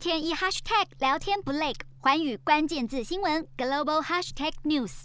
天一 hashtag 聊天不累，寰宇关键字新闻 global hashtag news。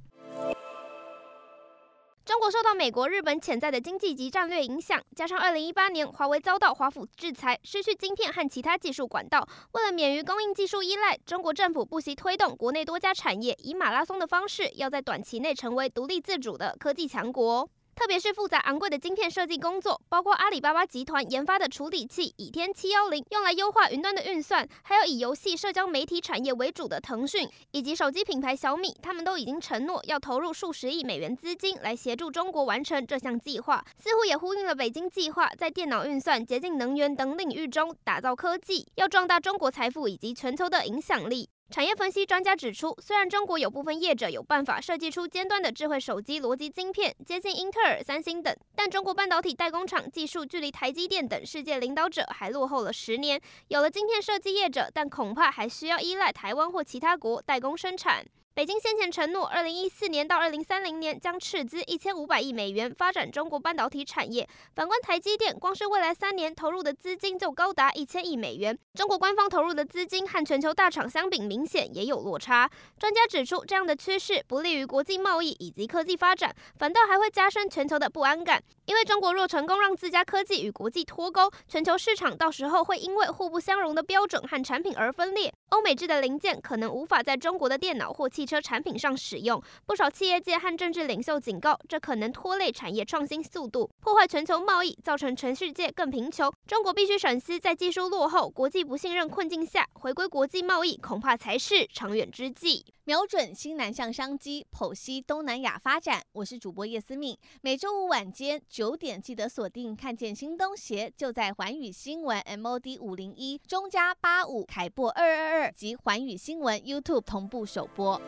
中国受到美国、日本潜在的经济及战略影响，加上2018年华为遭到华府制裁，失去晶片和其他技术管道。为了免于供应技术依赖，中国政府不惜推动国内多家产业以马拉松的方式，要在短期内成为独立自主的科技强国。特别是复杂昂贵的晶片设计工作，包括阿里巴巴集团研发的处理器倚天710，用来优化云端的运算，还有以游戏、社交媒体产业为主的腾讯，以及手机品牌小米，他们都已经承诺要投入数十亿美元资金来协助中国完成这项计划，似乎也呼应了北京计划在电脑运算、洁净能源等领域中打造科技，要壮大中国财富以及全球的影响力。产业分析专家指出，虽然中国有部分业者有办法设计出尖端的智慧手机逻辑晶片，接近英特尔、三星等，但中国半导体代工厂技术距离台积电等世界领导者还落后了10年。有了晶片设计业者，但恐怕还需要依赖台湾或其他国代工生产。北京先前承诺，2014年到2030年将斥资1500亿美元发展中国半导体产业。反观台积电，光是未来3年投入的资金就高达1000亿美元。中国官方投入的资金和全球大厂相比，明显也有落差。专家指出，这样的趋势不利于国际贸易以及科技发展，反倒还会加深全球的不安感。因为中国若成功让自家科技与国际脱钩，全球市场到时候会因为互不相容的标准和产品而分裂。欧美制的零件可能无法在中国的电脑或汽车产品上使用，不少企业界和政治领袖警告，这可能拖累产业创新速度，破坏全球贸易，造成全世界更贫穷。中国必须审思，在技术落后、国际不信任困境下，回归国际贸易恐怕才是长远之计。瞄准新南向商机，剖析东南亚发展。我是主播叶思敏，每周五晚间9点记得锁定《看见新东协》，就在寰宇新闻 MOD501、中加85、凯擘222及寰宇新闻 YouTube 同步首播。